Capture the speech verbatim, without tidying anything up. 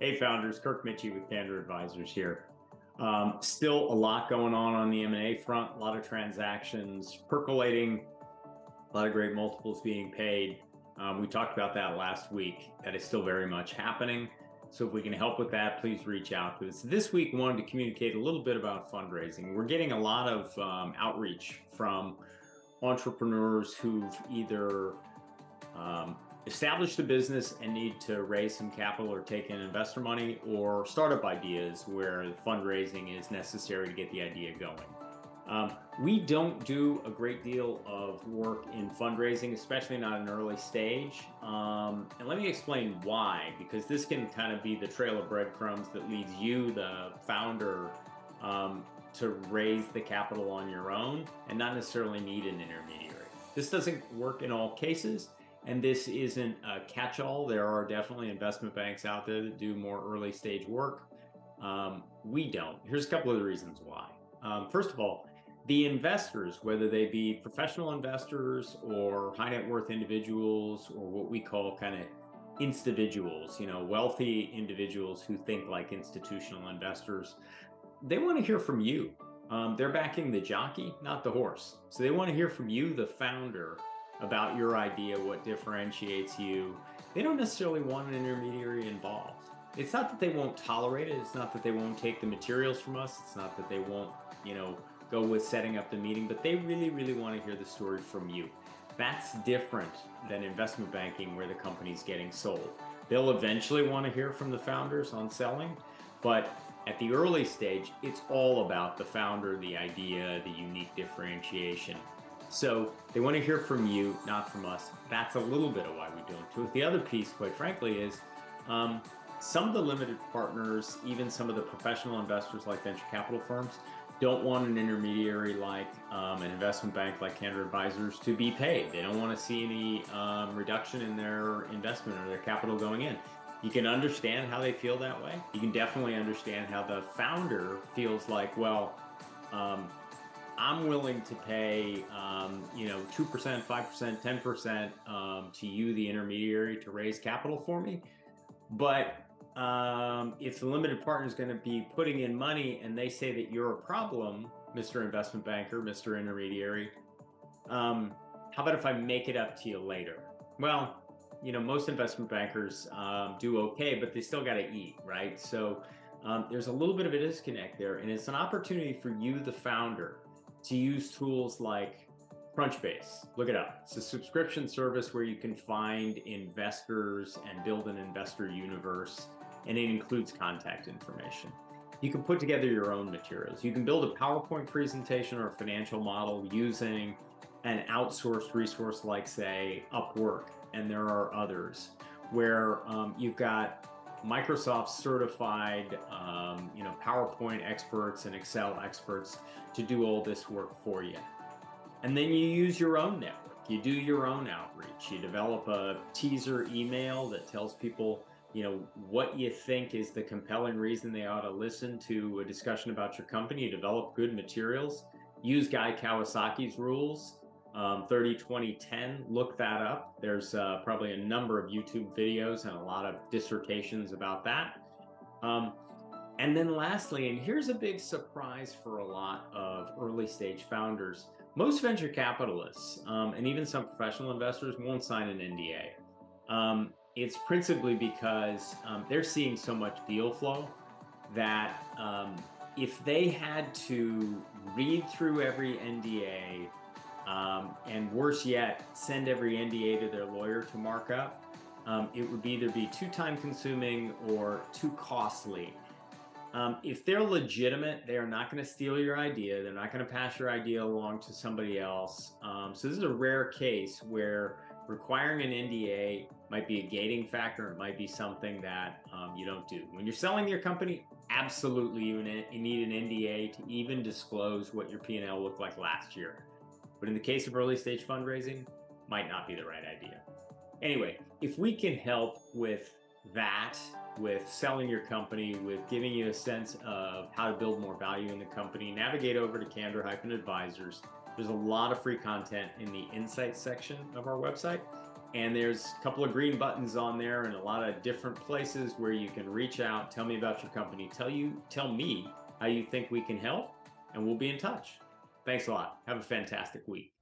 Hey founders, Kirk Mitchie with Candor Advisors here. Um, still a lot going on on the M and A front, a lot of transactions percolating, a lot of great multiples being paid. Um, we talked about that last week. That is still very much happening. So if we can help with that, please reach out to us. This week, we wanted to communicate a little bit about fundraising. We're getting a lot of um, outreach from entrepreneurs who've either um, established a business and need to raise some capital or take in investor money, or startup ideas where fundraising is necessary to get the idea going. Um, we don't do a great deal of work in fundraising, especially not in early stage. Um, and let me explain why, because this can kind of be the trail of breadcrumbs that leads you, the founder, um, to raise the capital on your own and not necessarily need an intermediary. This doesn't work in all cases. And this isn't a catch-all. There are definitely investment banks out there that do more early stage work. Um, we don't. Here's a couple of the reasons why. Um, first of all, the investors, whether they be professional investors or high net worth individuals, or what we call kind of instaviduals, you know, wealthy individuals who think like institutional investors, they want to hear from you. Um, they're backing the jockey, not the horse. So they want to hear from you, the founder, about your idea, what differentiates you. They don't necessarily want an intermediary involved. It's not that they won't tolerate it. It's not that they won't take the materials from us. It's not that they won't, you know, go with setting up the meeting, but they really, really want to hear the story from you. That's different than investment banking, where the company's getting sold. They'll eventually want to hear from the founders on selling, but at the early stage, it's all about the founder, the idea, the unique differentiation. So they want to hear from you, not from us. That's a little bit of why we don't do it. The other piece, quite frankly, is um, some of the limited partners, even some of the professional investors like venture capital firms, don't want an intermediary like um, an investment bank like Candor Advisors to be paid. They don't want to see any um, reduction in their investment or their capital going in. You can understand how they feel that way. You can definitely understand how the founder feels like, well, um, I'm willing to pay, um, you know, two percent, five percent, ten percent um, to you, the intermediary, to raise capital for me. But um, if the limited partner is going to be putting in money and they say that you're a problem, Mister Investment Banker, Mister Intermediary, um, how about if I make it up to you later? Well, you know, most investment bankers um, do okay, but they still got to eat, right? So um, there's a little bit of a disconnect there, and it's an opportunity for you, the founder, to use tools like Crunchbase. Look it up. It's a subscription service where you can find investors and build an investor universe, and it includes contact information. You can put together your own materials. You can build a PowerPoint presentation or a financial model using an outsourced resource like, say, Upwork, and there are others where um, you've got Microsoft certified, um, you know, PowerPoint experts and Excel experts to do all this work for you. And then you use your own network. You do your own outreach. You develop a teaser email that tells people, you know, what you think is the compelling reason they ought to listen to a discussion about your company. You develop good materials. Use Guy Kawasaki's rules, um, thirty, twenty, ten, look that up. There's uh, probably a number of YouTube videos and a lot of dissertations about that. Um, and then lastly, and here's a big surprise for a lot of early stage founders, most venture capitalists um, and even some professional investors won't sign an N D A. Um, it's principally because um, they're seeing so much deal flow that um, if they had to read through every N D A, Um, and worse yet, send every N D A to their lawyer to mark up, um, it would either be too time consuming or too costly. Um, if they're legitimate, they are not going to steal your idea. They're not going to pass your idea along to somebody else. Um, so this is a rare case where requiring an N D A might be a gating factor. It might be something that um, you don't do. When you're selling your company, absolutely you need an N D A to even disclose what your P and L looked like last year. But in the case of early stage fundraising, might not be the right idea. Anyway, if we can help with that, with selling your company, with giving you a sense of how to build more value in the company, navigate over to Candor Advisors. There's a lot of free content in the insights section of our website. And there's a couple of green buttons on there and a lot of different places where you can reach out, tell me about your company, tell you, tell me how you think we can help, and we'll be in touch. Thanks a lot. Have a fantastic week.